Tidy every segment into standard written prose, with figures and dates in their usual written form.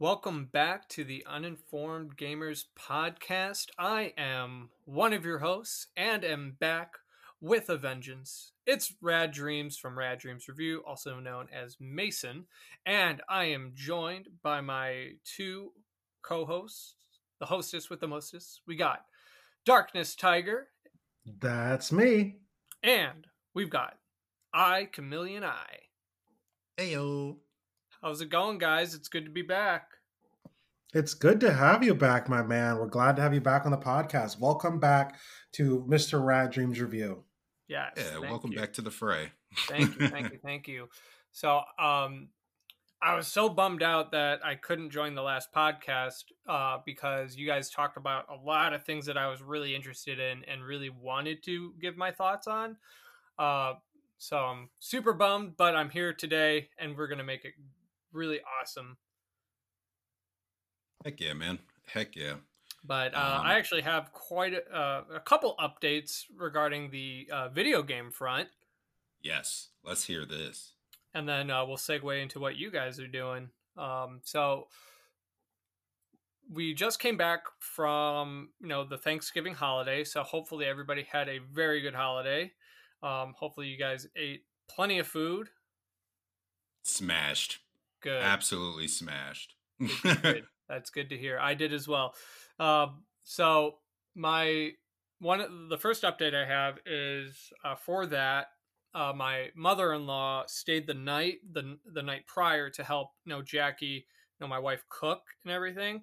Welcome back to the Uninformed Gamers Podcast. I am one of your hosts and am back with a vengeance. It's Rad Dreams from Rad Dreams Review, also known as Mason, and I am joined by my two co-hosts, the hostess with the mostest. We got Darkness Tiger. That's me. And we've got Eye Chameleon Eye. Heyo. How's it going, guys? It's good to be back. It's good to have you back, my man. We're glad to have you back on the podcast. Welcome back to Mr. Rad Dreams Review. Yes. Yeah, welcome back to the fray. Thank you, thank you, thank you. So I was so bummed out that I couldn't join the last podcast because you guys talked about a lot of things that I was really interested in and really wanted to give my thoughts on. So I'm super bummed, but I'm here today and we're going to make it really awesome. Heck yeah, man. Heck yeah. But I actually have quite a couple updates regarding the video game front. Yes, let's hear this. And then we'll segue into what you guys are doing. So we just came back from, the Thanksgiving holiday. So hopefully everybody had a very good holiday. Hopefully you guys ate plenty of food. Smashed. Good. Absolutely smashed. Good. That's good to hear. I did as well. So the first update I have is for that. My mother-in-law stayed the night prior to help, Jackie, my wife, cook and everything.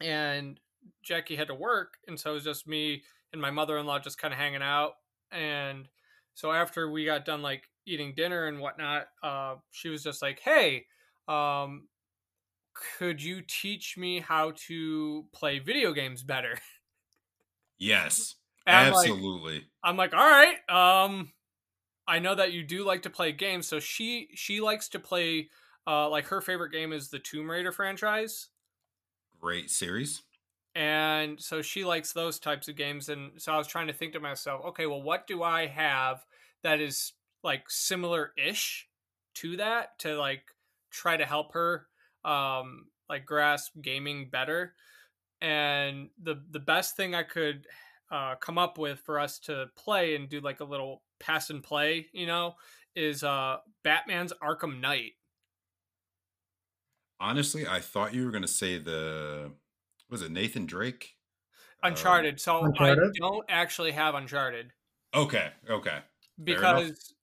And Jackie had to work. And so it was just me and my mother-in-law just kind of hanging out. And so after we got done, eating dinner and whatnot, she was just like, hey, could you teach me how to play video games better? Yes, and absolutely. I'm like, all right. I know that you do like to play games. So she likes to play, her favorite game is the Tomb Raider franchise. Great series. And so she likes those types of games. And so I was trying to think to myself, okay, well, what do I have that is similar-ish to that, to try to help her grasp gaming better? And the best thing I could come up with for us to play and do a little pass and play, is Batman's Arkham Knight. Honestly, I thought you were going to say was it Nathan Drake? Uncharted. Uncharted? I don't actually have Uncharted. Okay. Because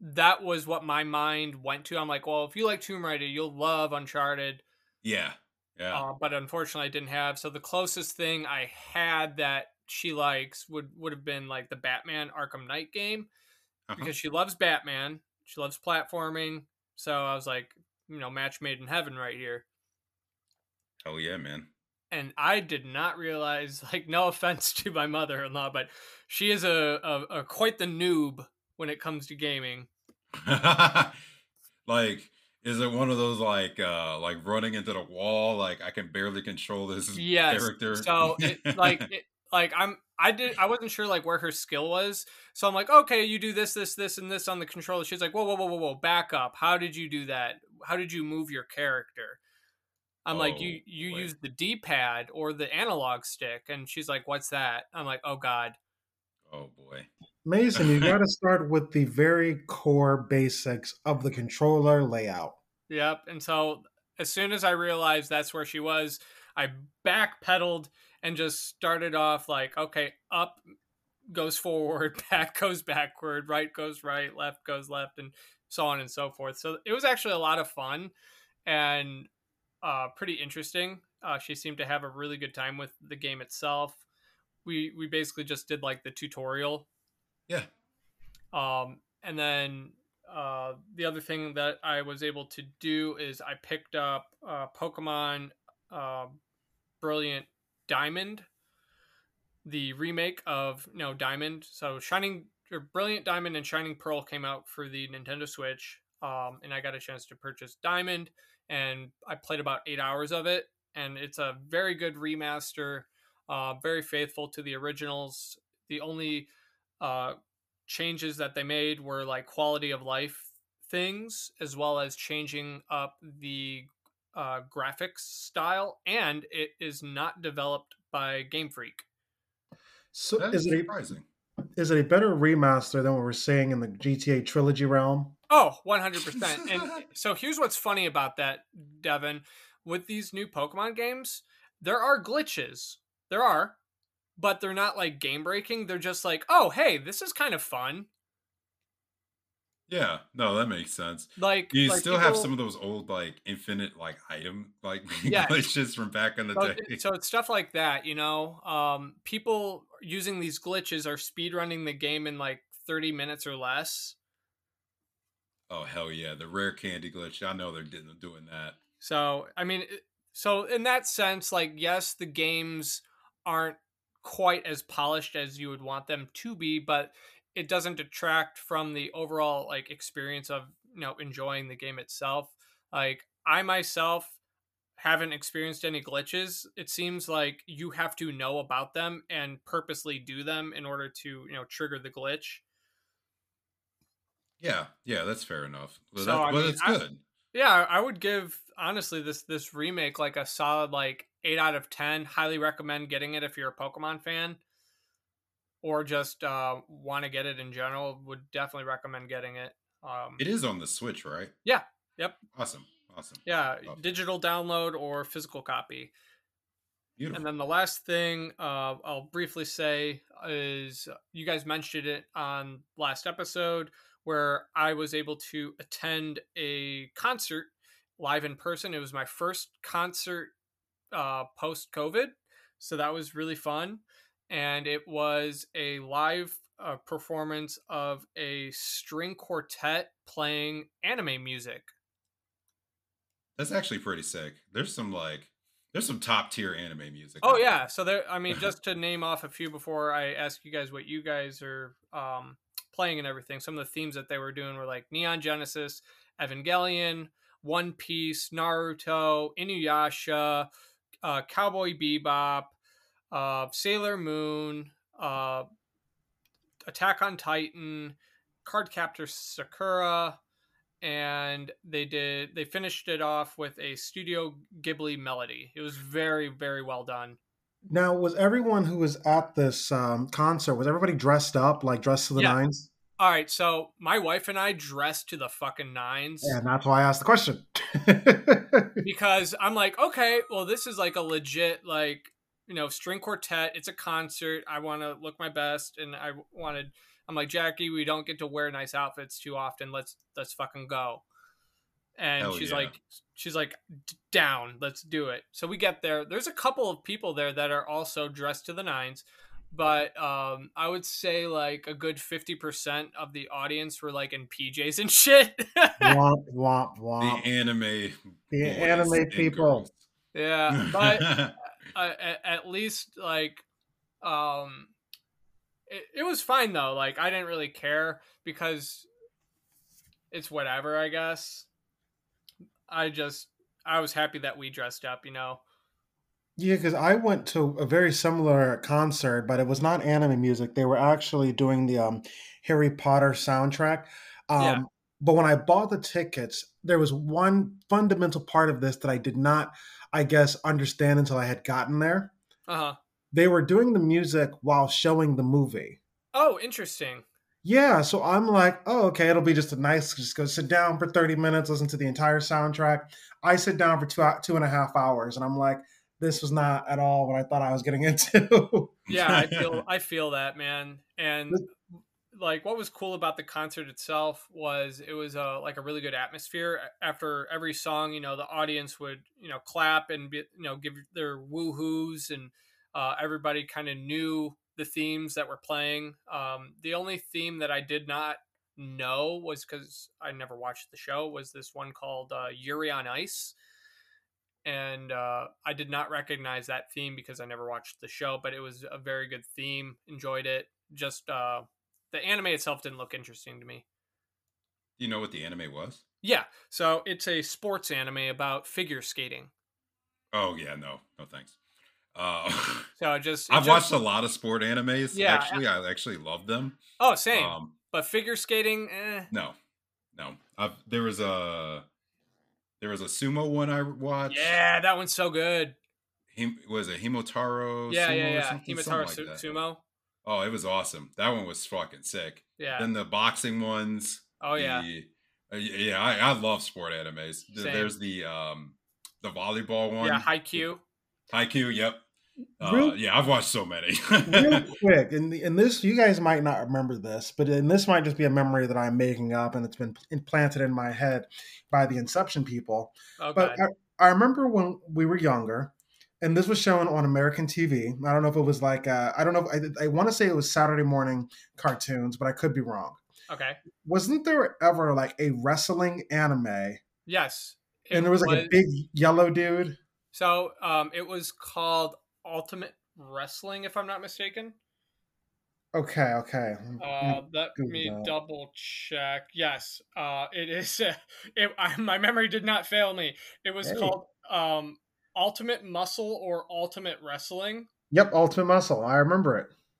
that was what my mind went to. I'm like, well, if you like Tomb Raider, you'll love Uncharted. Yeah. But unfortunately, I didn't have. So the closest thing I had that she likes would have been the Batman Arkham Knight game, because she loves Batman. She loves platforming. So I was like, match made in heaven right here. Oh, yeah, man. And I did not realize, no offense to my mother-in-law, but she is a quite the noob when it comes to gaming. Is it one of those running into the wall? I can barely control this character. So I wasn't sure where her skill was. So I'm like, okay, you do this, this, this, and this on the controller. She's like, whoa, back up. How did you do that? How did you move your character? I'm you use the D-pad or the analog stick. And she's like, what's that? I'm like, oh, God. Oh, boy. Mason, you got to start with the very core basics of the controller layout. Yep. And so as soon as I realized that's where she was, I backpedaled and just started off okay, up goes forward, back goes backward, right goes right, left goes left, and so on and so forth. So it was actually a lot of fun. And pretty interesting. She seemed to have a really good time with the game itself. We basically just did the tutorial. Yeah. And then the other thing that I was able to do is I picked up Pokemon Brilliant Diamond, the remake of Diamond. So Brilliant Diamond and Shining Pearl came out for the Nintendo Switch. And I got a chance to purchase Diamond, and I played about 8 hours of it, and it's a very good remaster, very faithful to the originals. The only changes that they made were quality of life things, as well as changing up the graphics style, and it is not developed by Game Freak. So that is surprising. Is it a better remaster than what we're seeing in the GTA trilogy realm? Oh, 100%. And so here's what's funny about that, Devin. With these new Pokemon games, there are glitches. There are. But they're not like game breaking. They're just like, oh, hey, this is kind of fun. Yeah, no, that makes sense. Like, you like still people have some of those old, like, infinite, like, item, like, yeah, glitches from back in the day. So it's stuff like that, you know? People using these glitches are speedrunning the game in, like, 30 minutes or less. Oh, hell yeah. The rare candy glitch. I know they're doing that. So, I mean, so in that sense, like, yes, the games aren't quite as polished as you would want them to be, but it doesn't detract from the overall, like, experience of, you know, enjoying the game itself. Like, I myself haven't experienced any glitches. It seems like you have to know about them and purposely do them in order to, you know, trigger the glitch. Yeah, yeah, that's fair enough. But so, I mean, that's good. Yeah, I would give, honestly, this remake, like, a solid, like, 8 out of 10. Highly recommend getting it if you're a Pokemon fan. Or just want to get it in general. Would definitely recommend getting it. It is on the Switch, right? Yeah. Yep. Awesome. Yeah, awesome. Digital download or physical copy. Beautiful. And then the last thing I'll briefly say is you guys mentioned it on last episode, where I was able to attend a concert live in person. It was my first concert post-COVID, so that was really fun. And it was a live performance of a string quartet playing anime music. That's actually pretty sick. There's some top-tier anime music. Oh, yeah. So, there, I mean, just to name off a few before I ask you guys what you guys are playing and everything. Some of the themes that they were doing were like Neon Genesis, Evangelion, One Piece, Naruto, Inuyasha, Cowboy Bebop, Sailor Moon, Attack on Titan, Cardcaptor Sakura, and they finished it off with a Studio Ghibli melody. It was very, very well done. Now, was everyone who was at this concert, was everybody dressed up, like dressed to the nines? All right, so my wife and I dressed to the fucking nines. Yeah, that's why I asked the question. Because I'm like, okay, well, this is like a legit, like, you know, string quartet. It's a concert. I want to look my best, and I'm like, Jackie, we don't get to wear nice outfits too often. Let's fucking go. And hell, she's like, down, let's do it. So we get there. There's a couple of people there that are also dressed to the nines, but I would say like a good 50% of the audience were like in PJs and shit. Womp, womp, womp. The anime people. Yeah, but at least like it was fine though. Like, I didn't really care because it's whatever, I guess. I was happy that we dressed up, you know? Yeah, because I went to a very similar concert, but it was not anime music. They were actually doing the Harry Potter soundtrack. Yeah. But when I bought the tickets, there was one fundamental part of this that I did not, I guess, understand until I had gotten there. Uh-huh. They were doing the music while showing the movie. Oh, interesting. Yeah, so I'm like, oh, okay, it'll be just a nice, just go sit down for 30 minutes, listen to the entire soundtrack. I sit down for two and a half hours, and I'm like, this was not at all what I thought I was getting into. Yeah, I feel that, man. And like, what was cool about the concert itself was it was like a really good atmosphere. After every song, you know, the audience would, you know, clap and be, you know, give their woo-hoos, and everybody kind of knew the themes that were playing. The only theme that I did not know was, because I never watched the show, was this one called Yuri on Ice. And I did not recognize that theme because I never watched the show, but it was a very good theme. Enjoyed it. Just the anime itself didn't look interesting to me. You know what the anime was? Yeah. So it's a sports anime about figure skating. Oh, yeah. No, thanks. So I've watched a lot of sport animes. Yeah, actually, I actually love them. Oh, same. But figure skating, eh. No. There was a There was a sumo one I watched. Yeah, that one's so good. Was it Himotaro Sumo? Oh, it was awesome. That one was fucking sick. Yeah. Then the boxing ones. Oh, yeah. I love sport animes. Same. There's the volleyball one. Yeah, Haikyuu, yep. I've watched so many. Real quick, and this, you guys might not remember this, but this might just be a memory that I'm making up, and it's been implanted in my head by the Inception people. Oh, but I remember when we were younger, and this was shown on American TV. I don't know if it was like, I want to say it was Saturday morning cartoons, but I could be wrong. Okay. Wasn't there ever like a wrestling anime? Yes. And there was like a big yellow dude. So it was called Ultimate Wrestling, if I'm not mistaken. Okay. Let me double check. Yes, it is. My memory did not fail me. It was called Ultimate Muscle or Ultimate Wrestling. Yep, Ultimate Muscle. I remember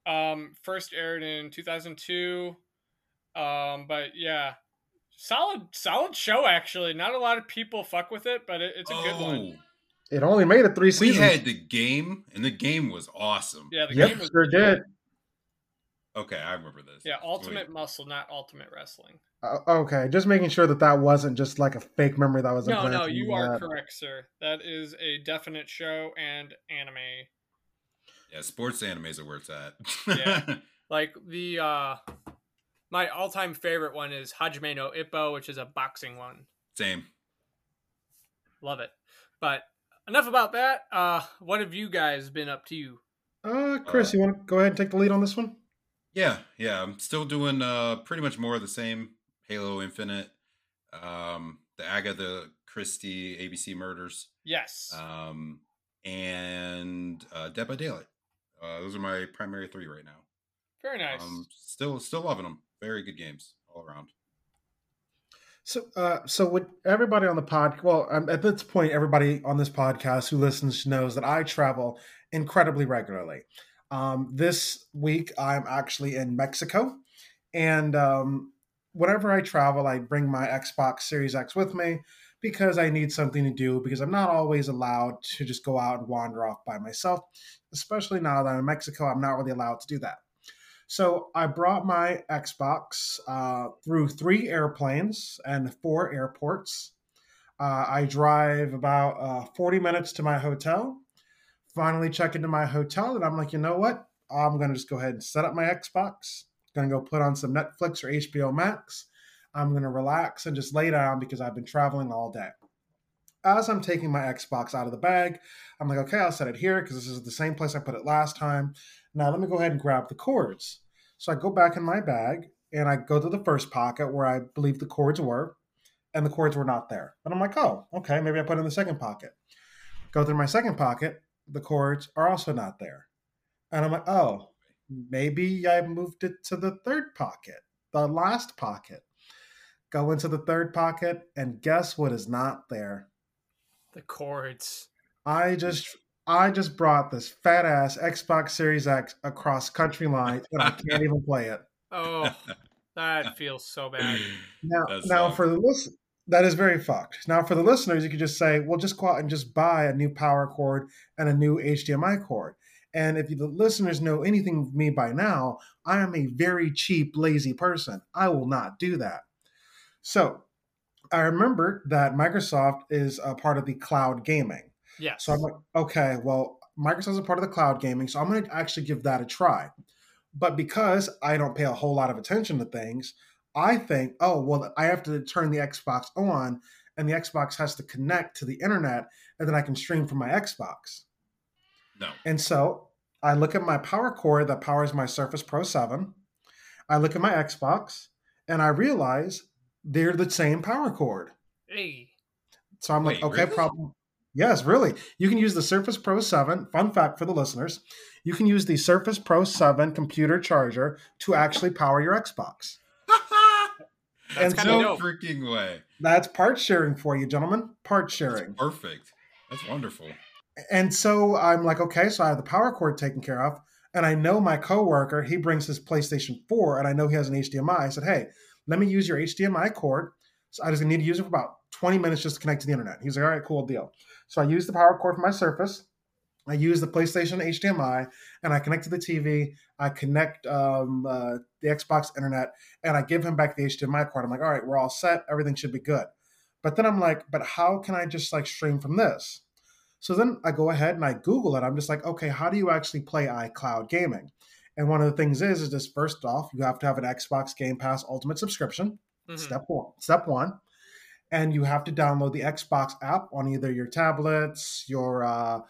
it. First aired in 2002. But yeah, solid show actually. Not a lot of people fuck with it, but it's a good one. It only made it 3 seasons. We had the game, and the game was awesome. Yeah, the game was sure good. Did. Okay, I remember this. Yeah, Ultimate Muscle, not Ultimate Wrestling. Okay, just making sure that wasn't just like a fake memory that was. No, you are correct, sir. That is a definite show and anime. Yeah, sports animes are where it's at. Yeah, like the my all-time favorite one is Hajime no Ippo, which is a boxing one. Same. Love it, but. Enough about that. What have you guys been up to? Chris, you want to go ahead and take the lead on this one? Yeah. I'm still doing pretty much more of the same. Halo Infinite, the Agatha Christie ABC murders. Yes. And Dead by Daylight. Those are my primary 3 right now. Very nice. Still loving them. Very good games all around. So with everybody on the podcast, at this point, everybody on this podcast who listens knows that I travel incredibly regularly. This week, I'm actually in Mexico, and whenever I travel, I bring my Xbox Series X with me because I need something to do, because I'm not always allowed to just go out and wander off by myself, especially now that I'm in Mexico. I'm not really allowed to do that. So I brought my Xbox through 3 airplanes and 4 airports. I drive about 40 minutes to my hotel, finally check into my hotel, and I'm like, you know what? I'm going to just go ahead and set up my Xbox. I'm going to go put on some Netflix or HBO Max. I'm going to relax and just lay down because I've been traveling all day. As I'm taking my Xbox out of the bag, I'm like, okay, I'll set it here because this is the same place I put it last time. Now let me go ahead and grab the cords. So I go back in my bag and I go to the first pocket where I believe the cords were, and the cords were not there. And I'm like, oh, okay, maybe I put it in the second pocket. Go through my second pocket, the cords are also not there. And I'm like, oh, maybe I moved it to the third pocket, the last pocket. Go into the third pocket, and guess what is not there? The cords. I just brought this fat ass Xbox Series X across country lines, and I can't even play it. Oh, that feels so bad. Now for the listen, that is very fucked. Now for the listeners, you could just say, "Well, just go out and just buy a new power cord and a new HDMI cord." And if the listeners know anything of me by now, I am a very cheap, lazy person. I will not do that. So I remember that Microsoft is a part of the cloud gaming. Yeah. So I'm like, okay, well, Microsoft's a part of the cloud gaming, so I'm going to actually give that a try. But because I don't pay a whole lot of attention to things, I think, oh, well, I have to turn the Xbox on, and the Xbox has to connect to the internet, and then I can stream from my Xbox. No. And so I look at my power cord that powers my Surface Pro 7. I look at my Xbox, and I realize they're the same power cord. Hey. So I'm like, okay, really? Problem. Yes, really. You can use the Surface Pro 7. Fun fact for the listeners. You can use the Surface Pro 7 computer charger to actually power your Xbox. That's kind of no freaking way. That's part sharing for you, gentlemen. Part sharing. That's perfect. That's wonderful. And so I'm like, okay, so I have the power cord taken care of. And I know my coworker, he brings his PlayStation 4, and I know he has an HDMI. I said, hey, let me use your HDMI cord. So I just need to use it for about 20 minutes just to connect to the internet. He was like, all right, cool deal. So I used the power cord for my Surface. I used the PlayStation HDMI, and I connect to the TV. I connect the Xbox internet, and I give him back the HDMI cord. I'm like, all right, we're all set. Everything should be good. But then I'm like, but how can I just like stream from this? So then I go ahead and I Google it. I'm just like, okay, how do you actually play iCloud gaming? And one of the things is this, first off, you have to have an Xbox Game Pass Ultimate subscription. Mm-hmm. Step one. And you have to download the Xbox app on either your tablets, your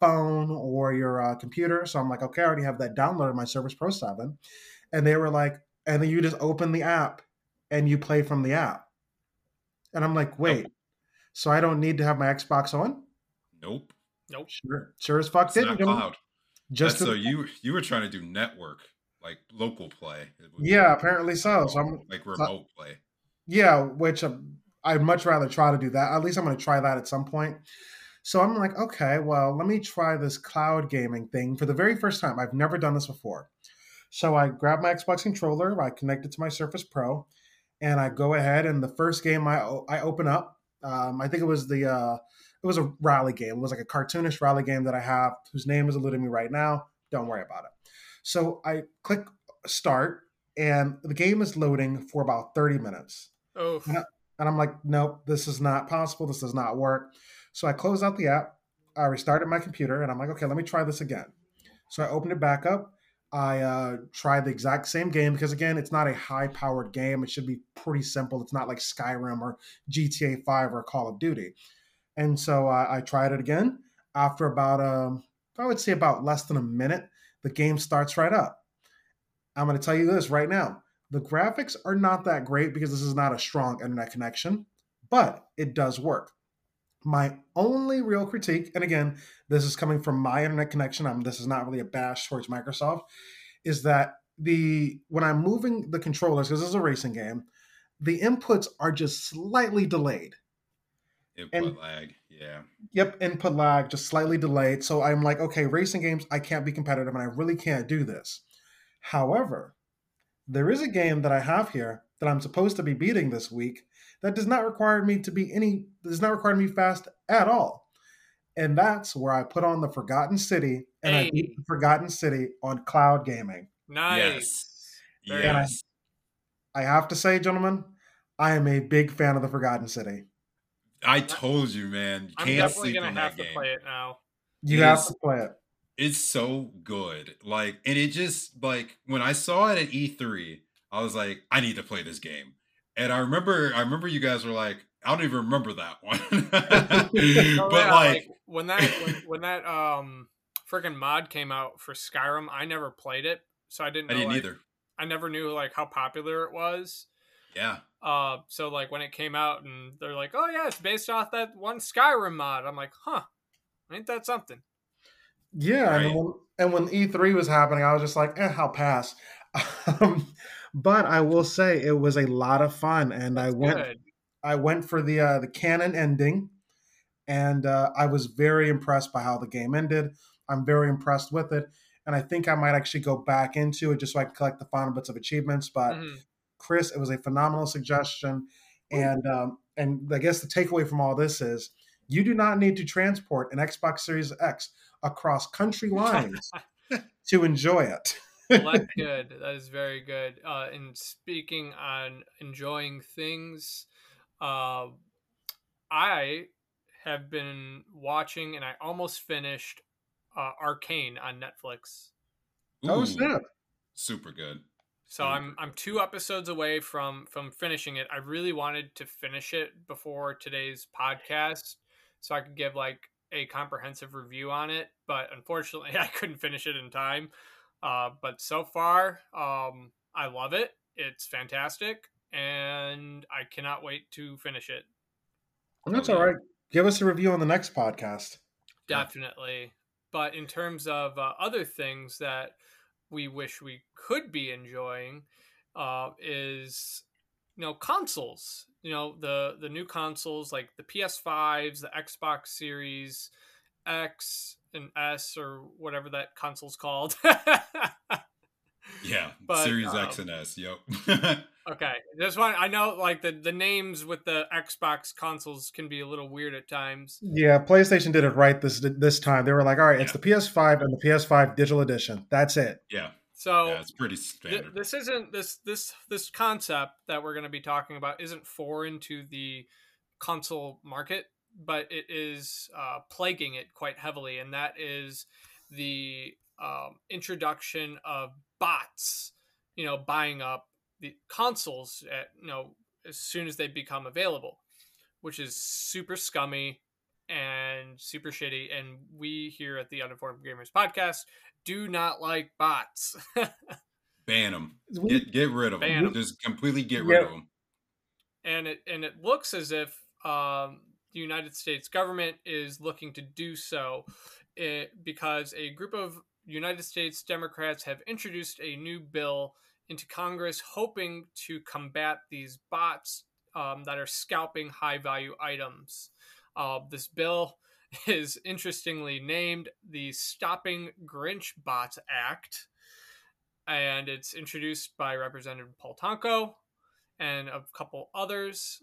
phone, or your computer. So I'm like, okay, I already have that downloaded on my Surface Pro 7. And they were like, and then you just open the app and you play from the app. And I'm like, wait, nope. So I don't need to have my Xbox on? Nope. Sure as fuck didn't. Cloud. Just so you were trying to do network, like local play. Yeah, apparently so. So I'm like remote play. Yeah, which I'd much rather try to do that. At least I'm going to try that at some point. So I'm like, okay, well, let me try this cloud gaming thing for the very first time. I've never done this before. So I grab my Xbox controller, I connect it to my Surface Pro, and I go ahead, and the first game I open up, I think it was a rally game. It was like a cartoonish rally game that I have, whose name is eluding me right now. Don't worry about it. So I click start, and the game is loading for about 30 minutes. Oh. And I'm like, nope, this is not possible. This does not work. So I close out the app. I restarted my computer, and I'm like, okay, let me try this again. So I opened it back up. I tried the exact same game because, again, it's not a high-powered game. It should be pretty simple. It's not like Skyrim or GTA 5 or Call of Duty. And so I tried it again. After about, I would say about less than a minute, the game starts right up. I'm going to tell you this right now. The graphics are not that great because this is not a strong internet connection, but it does work. My only real critique, and again, this is coming from my internet connection, this is not really a bash towards Microsoft, is that when I'm moving the controllers, because this is a racing game, the inputs are just slightly delayed. Input lag, yeah. Yep, input lag, just slightly delayed. So I'm like, okay, racing games, I can't be competitive, and I really can't do this. However, there is a game that I have here that I'm supposed to be beating this week that does not require me fast at all. And that's where I put on The Forgotten City, and I beat The Forgotten City on cloud gaming. Nice. Yes. And I have to say, gentlemen, I am a big fan of The Forgotten City. I told you, man. You can't sleep on that game. I'm definitely going to have to play it now. You have to play it. It's so good. Like, and it just, like, when I saw it at E3, I was like, I need to play this game. And I remember you guys were like, I don't even remember that one. But yeah, like when that freaking mod came out for Skyrim, I never played it, so I didn't know. I didn't either. I never knew like how popular it was. Yeah. So like when it came out and they're like, oh yeah, it's based off that one Skyrim mod. I'm like, huh, ain't that something? Yeah, right. And when E3 was happening, I was just like, I'll pass. But I will say it was a lot of fun, and I went for the canon ending, and I was very impressed by how the game ended. I'm very impressed with it, and I think I might actually go back into it just so I can collect the final bits of achievements. But Chris, it was a phenomenal suggestion, and I guess the takeaway from all this is you do not need to transport an Xbox Series X across country lines to enjoy it. Well, that's good. That is very good. And speaking on enjoying things, I have been watching, and I almost finished Arcane on Netflix. Ooh, oh snap! Super good. So I'm 2 episodes away from finishing it. I really wanted to finish it before today's podcast, so I could give like a comprehensive review on it, but unfortunately I couldn't finish it in time. But so far, I love it. It's fantastic, and I cannot wait to finish it. That's all right. Give us a review on the next podcast. Definitely. But in terms of other things that we wish we could be enjoying, is, you know, consoles. You know, the new consoles like the PS5s, the Xbox Series X and S, or whatever that console's called. Yeah, but, Series X and S, yep. Okay, this one, I know, like, the names with the Xbox consoles can be a little weird at times. Yeah, PlayStation did it right this time. They were like, all right, it's the PS5 and the PS5 Digital Edition. That's it. Yeah. So yeah, it's pretty standard. This isn't this concept that we're going to be talking about isn't foreign to the console market, but it is plaguing it quite heavily, and that is the introduction of bots, you know, buying up the consoles at, you know, as soon as they become available, which is super scummy and super shitty. And we here at the Uninformed Gamers podcast do not like bots. Ban them. Get rid of them. Just completely get rid of them. And it looks as if the United States government is looking to do so, because a group of United States Democrats have introduced a new bill into Congress hoping to combat these bots that are scalping high-value items. This bill is interestingly named the Stopping Grinch Bots Act, and it's introduced by Representative Paul Tonko and a couple others,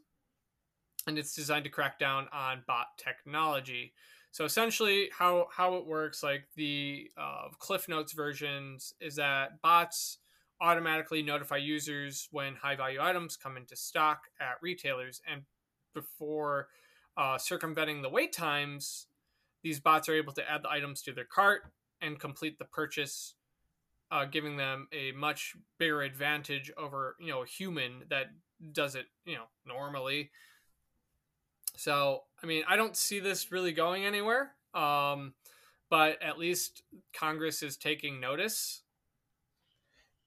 and it's designed to crack down on bot technology. So essentially how it works, like the Cliff Notes versions, is that bots automatically notify users when high-value items come into stock at retailers, and before circumventing the wait times, these bots are able to add the items to their cart and complete the purchase, giving them a much bigger advantage over, you know, a human that does it, you know, normally. So, I mean, I don't see this really going anywhere, but at least Congress is taking notice.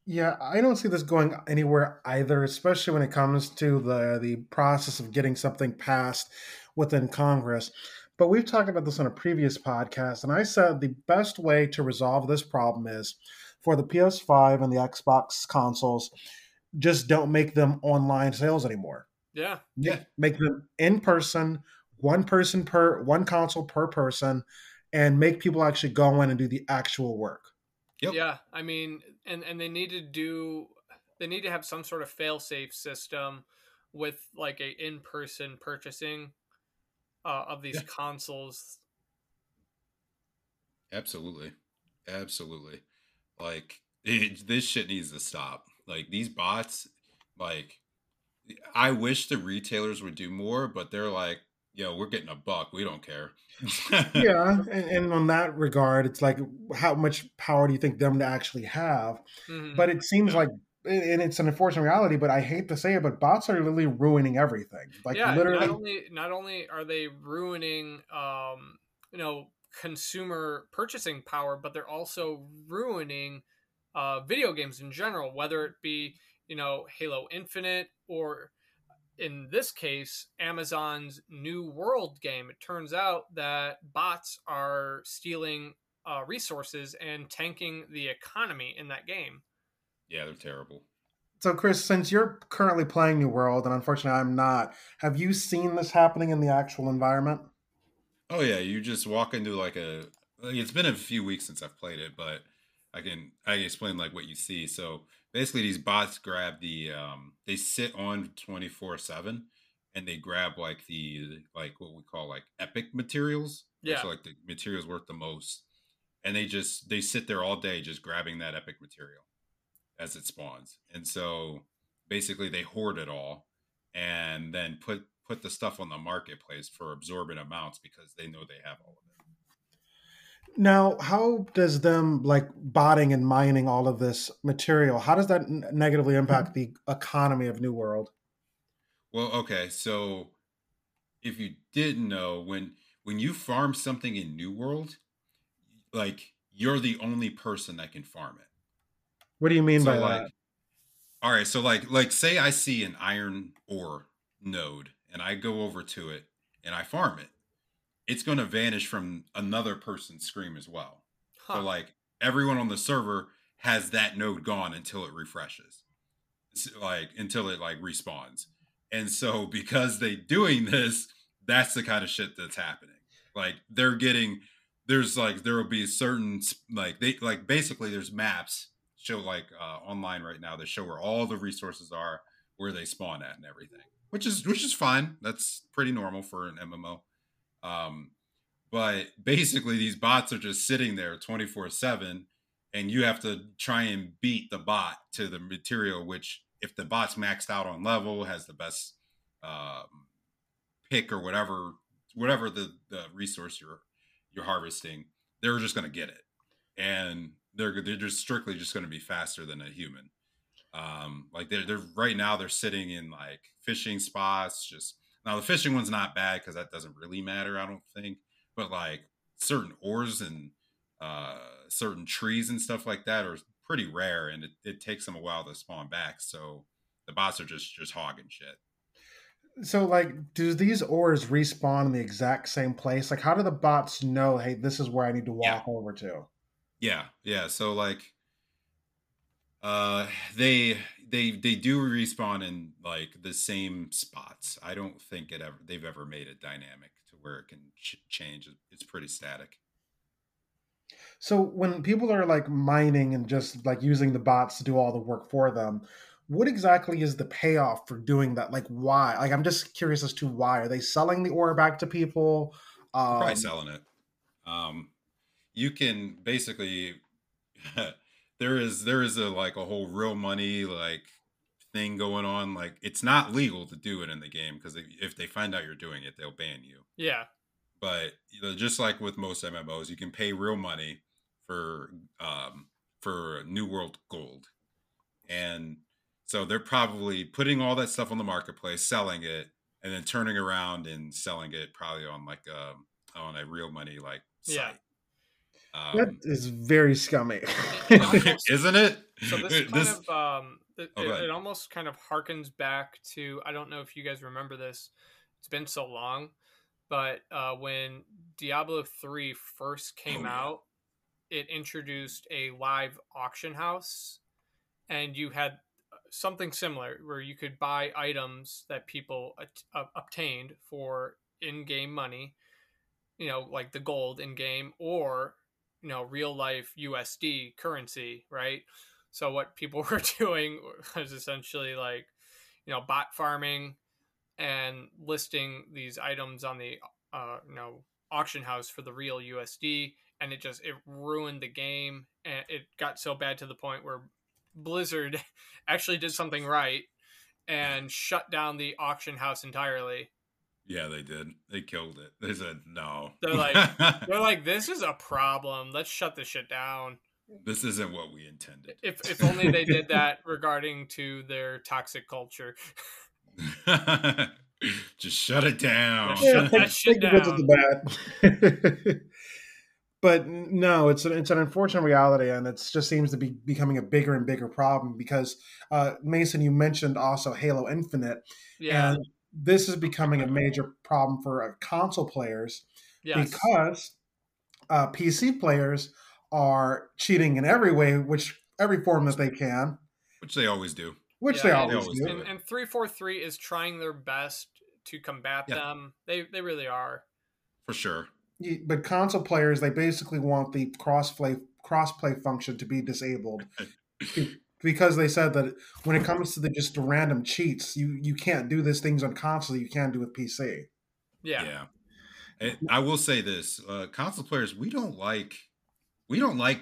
Yeah, I don't see this going anywhere either, especially when it comes to the process of getting something passed within Congress. But we've talked about this on a previous podcast, and I said the best way to resolve this problem is for the PS5 and the Xbox consoles, just don't make them online sales anymore. Yeah. Make them in person per one console per person, and make people actually go in and do the actual work. Yep. Yeah, I mean, and they need to have some sort of fail-safe system with like a in-person purchasing of these consoles. Absolutely. Like this shit needs to stop. Like these bots, like I wish the retailers would do more, but they're like, yo, we're getting $1. We don't care. Yeah, and on that regard, it's like, how much power do you think them to actually have? Mm-hmm. But it seems like, and it's an unfortunate reality, but I hate to say it, but bots are literally ruining everything. Like, yeah, literally. Not only are they ruining, you know, consumer purchasing power, but they're also ruining video games in general, whether it be, you know, Halo Infinite or, in this case, Amazon's New World game. It turns out that bots are stealing resources and tanking the economy in that game. Yeah, they're terrible. So, Chris, since you're currently playing New World, and unfortunately I'm not, have you seen this happening in the actual environment? Oh, yeah. You just walk into like it's been a few weeks since I've played it, but I can explain like what you see. So basically, these bots grab they sit on 24/7, and they grab like the what we call like epic materials, which are like the materials worth the most, and they sit there all day just grabbing that epic material as it spawns, and so basically they hoard it all, and then put the stuff on the marketplace for absorbent amounts because they know they have all of it. Now, how does them like botting and mining all of this material, how does that negatively impact the economy of New World? Well, okay. So if you didn't know, when you farm something in New World, like you're the only person that can farm it. What do you mean by that? All right. So like say I see an iron ore node and I go over to it and I farm it. It's going to vanish from another person's screen as well. Huh. So like everyone on the server has that node gone until it refreshes, until it like respawns. And so because they doing this, that's the kind of shit that's happening. Like there will be certain, like they, like basically there's maps show like online right now that show where all the resources are, where they spawn at and everything, which is fine. That's pretty normal for an MMO. But basically these bots are just sitting there 24/7 and you have to try and beat the bot to the material, which if the bot's maxed out on level, has the best pick or whatever the resource you're harvesting, they're just going to get it. And they're just strictly just going to be faster than a human. Like they're right now they're sitting in like fishing spots. Just now the fishing one's not bad because that doesn't really matter, I don't think. But like certain ores and certain trees and stuff like that are pretty rare, and it takes them a while to spawn back. So the bots are just hogging shit. So, like, do these ores respawn in the exact same place? Like, how do the bots know, hey, this is where I need to walk over to? Yeah. So, like, they do respawn in, like, the same spots. I don't think they've ever made it dynamic to where it can change. It's pretty static. So, when people are, like, mining and just, like, using the bots to do all the work for them, what exactly is the payoff for doing that? Like, why? Like, I'm just curious as to why. Are they selling the ore back to people? Probably selling it. You can basically there is a whole real money like thing going on. Like, it's not legal to do it in the game because if they find out you're doing it, they'll ban you. Yeah. But just like with most MMOs, you can pay real money for New World gold. And so they're probably putting all that stuff on the marketplace, selling it, and then turning around and selling it probably on like on a real money like site. Yeah. That is very scummy, isn't it? So this almost kind of harkens back to, I don't know if you guys remember this. It's been so long, but when Diablo 3 first came out, it introduced a live auction house, and you had something similar where you could buy items that people obtained for in-game money, you know, like the gold in-game or, you know, real life USD currency, right? So what people were doing was essentially like, you know, bot farming and listing these items on the, auction house for the real USD. And it ruined the game. And it got so bad to the point where Blizzard actually did something right and shut down the auction house entirely. Yeah, they did. They killed it. They said no. They're like, this is a problem. Let's shut this shit down. This isn't what we intended. If only they did that regarding to their toxic culture. Just shut it down. Shut that shit down. But no, it's an unfortunate reality, and it just seems to be becoming a bigger and bigger problem because, Mason, you mentioned also Halo Infinite. Yeah. And this is becoming a major problem for console players. Yes. Because PC players are cheating in every way, every form that they can. Which they always do. Which they always do. And 343 is trying their best to combat them. They really are. For sure. But console players, they basically want the cross play function to be disabled because they said that when it comes to the random cheats, you can't do these things on console. You can do with PC. Yeah. And I will say this: console players, we don't like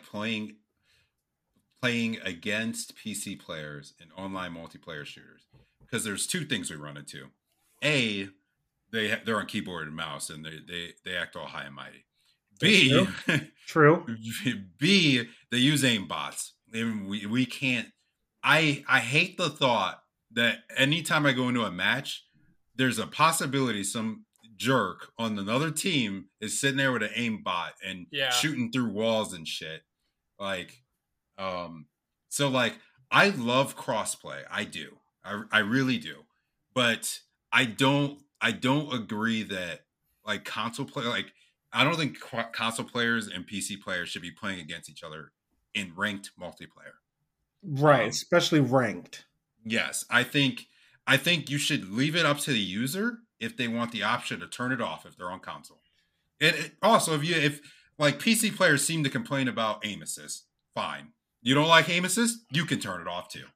playing against PC players in online multiplayer shooters because there's two things we run into. A, They're on keyboard and mouse, and they act all high and mighty. B, true. B, they use aimbots. We can't. I hate the thought that anytime I go into a match, there's a possibility some jerk on another team is sitting there with an aimbot and shooting through walls and shit. Like, so like I love crossplay. I do. I really do. But I don't agree that like console play, like I don't think console players and PC players should be playing against each other in ranked multiplayer. Right. Especially ranked. Yes. I think you should leave it up to the user if they want the option to turn it off, if they're on console. And also if like PC players seem to complain about aim assist, fine. You don't like aim assist, you can turn it off too.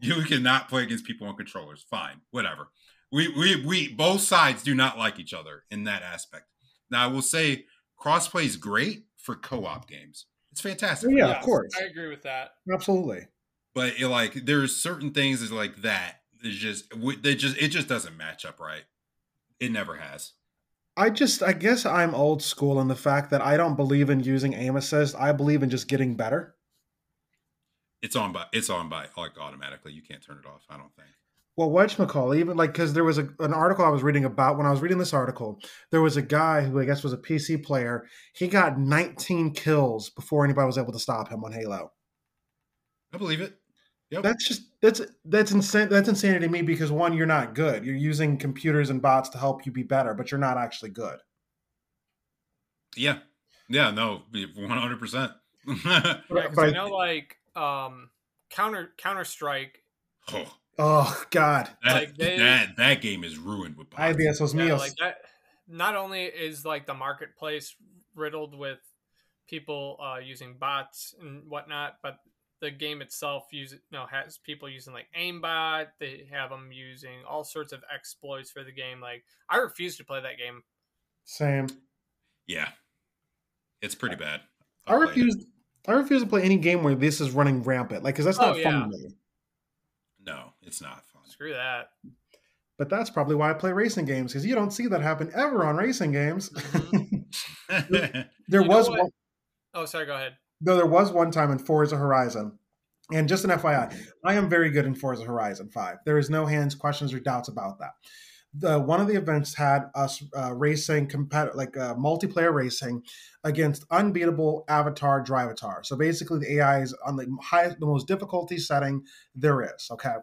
You cannot play against people on controllers. Fine, whatever. We both sides do not like each other in that aspect. Now, I will say crossplay is great for co-op games. It's fantastic. Yeah, yes, of course. I agree with that. Absolutely. But it, like, there's certain things is like that. It's just it just doesn't match up right. It never has. I guess I'm old school in the fact that I don't believe in using aim assist. I believe in just getting better. It's on by like automatically. You can't turn it off, I don't think. Well, whatchamacallit, even like, because there was an article I was reading about. When I was reading this article, there was a guy who I guess was a PC player. He got 19 kills before anybody was able to stop him on Halo. I believe it. Yep. That's insane. That's insanity to me because, one, you're not good. You're using computers and bots to help you be better, but you're not actually good. Yeah. Yeah, no, 100%. Right, because I know, like, Counter-Strike. Oh, God. That game is ruined with IBS was meals. Like that, not only is, like, the marketplace riddled with people using bots and whatnot, but the game itself has people using like aimbot. They have them using all sorts of exploits for the game. Like, I refuse to play that game. Same. Yeah, it's pretty bad. I refuse to play any game where this is running rampant. Like, because that's not fun to me. No, it's not fun. Screw that. But that's probably why I play racing games, because you don't see that happen ever on racing games. Mm-hmm. There was one. Oh, sorry. Go ahead. Though there was one time in Forza Horizon, and just an FYI, I am very good in Forza Horizon 5. There is no hands, questions, or doubts about that. One of the events had us racing, multiplayer racing against unbeatable Avatar Drivatar. So basically, the AI is on the most difficulty setting there is. Okay,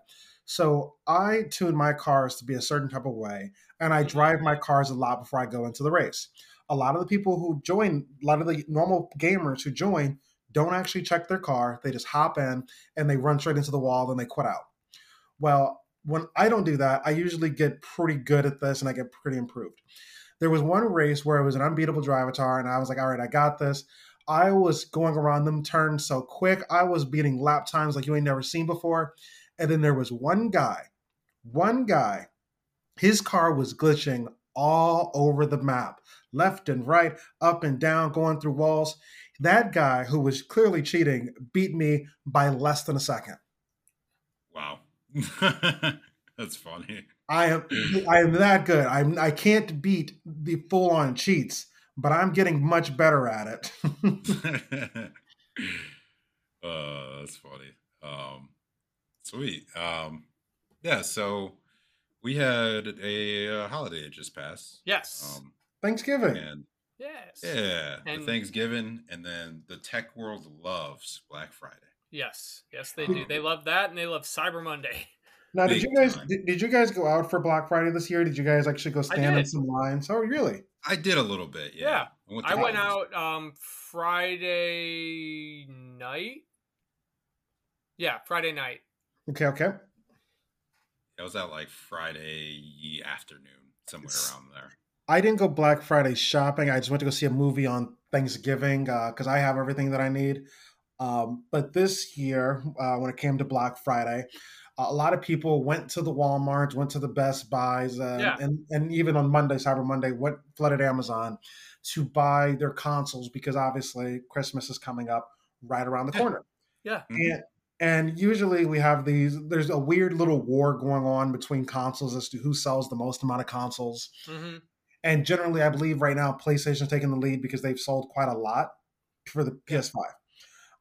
so I tune my cars to be a certain type of way, and I drive my cars a lot before I go into the race. A lot of the normal gamers who join don't actually check their car. They just hop in and they run straight into the wall, then they quit out. Well, when I don't do that, I usually get pretty good at this and I get pretty improved. There was one race where it was an unbeatable Drivatar and I was like, all right, I got this. I was going around them turns so quick. I was beating lap times like you ain't never seen before. And then there was one guy, his car was glitching all over the map, left and right, up and down, going through walls. That guy who was clearly cheating beat me by less than a second. Wow. That's funny. I am that good. I can't beat the full-on cheats, but I'm getting much better at it. That's funny. Sweet. Yeah, so we had a holiday that just passed. Yes. Thanksgiving. Yes. Yeah. And Thanksgiving, and then the tech world loves Black Friday. Yes. Yes, they do. They love that, and they love Cyber Monday. Now, did you guys go out for Black Friday this year? Did you guys actually go stand in some lines? Oh, really? I did a little bit. Yeah. Yeah. I went out Friday night. Yeah, Friday night. Okay. That was at like Friday afternoon, somewhere around there. I didn't go Black Friday shopping. I just went to go see a movie on Thanksgiving because I have everything that I need. But this year, when it came to Black Friday, a lot of people went to the Walmarts, went to the Best Buys, and even on Monday, Cyber Monday, flooded Amazon to buy their consoles because obviously Christmas is coming up right around the corner. Yeah. And usually we have there's a weird little war going on between consoles as to who sells the most amount of consoles. Mm-hmm. And generally, I believe right now, PlayStation's taking the lead because they've sold quite a lot for the PS5.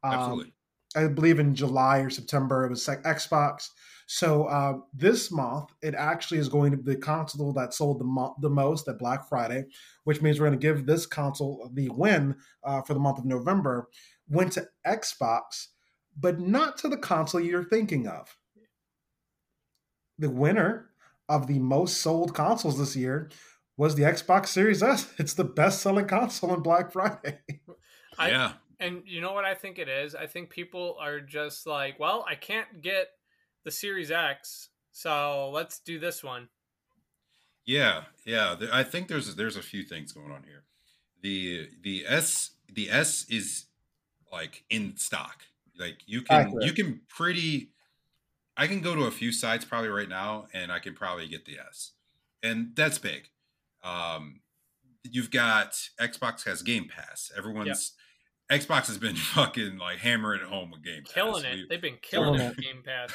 Absolutely. I believe in July or September, it was Xbox. So this month, it actually is going to be the console that sold the most at Black Friday, which means we're going to give this console the win for the month of November. Went to Xbox, but not to the console you're thinking of. The winner of the most sold consoles this year was the Xbox Series S. It's the best-selling console on Black Friday. Yeah. And you know what I think it is? I think people are just like, well, I can't get the Series X, so let's do this one. Yeah. I think there's a few things going on here. The S is like in stock. Like you can I can go to a few sites probably right now, and I can probably get the S. And that's big. You've got Xbox has Game Pass. Xbox has been fucking like hammering it home with Game Pass. Killing it. They've been killing it with Game Pass.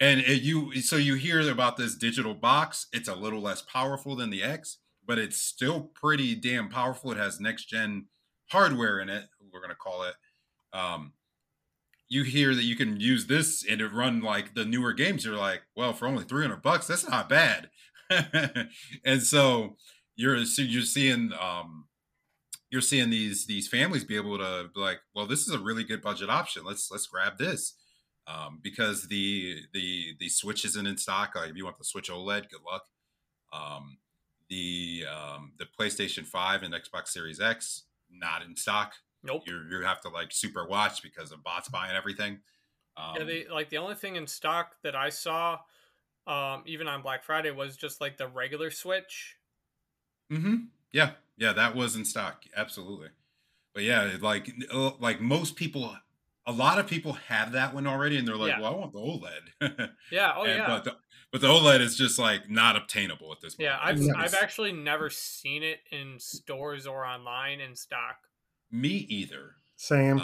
And you hear about this digital box. It's a little less powerful than the X, but it's still pretty damn powerful. It has next gen hardware in it, we're going to call it. You hear that you can use this and it run like the newer games. You're like, well, for only $300, that's not bad. And so you're seeing these families be able to be like, well, this is a really good budget option. Let's grab this. Because the Switch isn't in stock. Like if you want the Switch OLED, good luck. The PlayStation 5 and Xbox Series X not in stock. Nope. You have to like super watch because of bots buying everything. The only thing in stock that I saw, even on Black Friday, was just like the regular Switch. Mm-hmm. Yeah, that was in stock, absolutely. But yeah, like most people. A lot of people have that one already, and they're like, "Well, I want the OLED." But the OLED is just like not obtainable at this point. Yeah, I've actually never seen it in stores or online in stock. Me either. Same.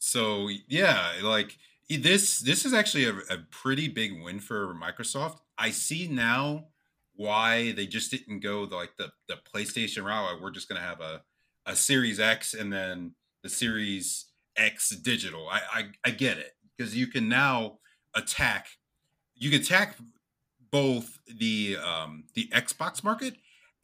So yeah, like this is actually a pretty big win for Microsoft. I see now why they just didn't go the PlayStation route. We're just gonna have a Series X and then the Series X digital. I get it, because you can now attack both the Xbox market,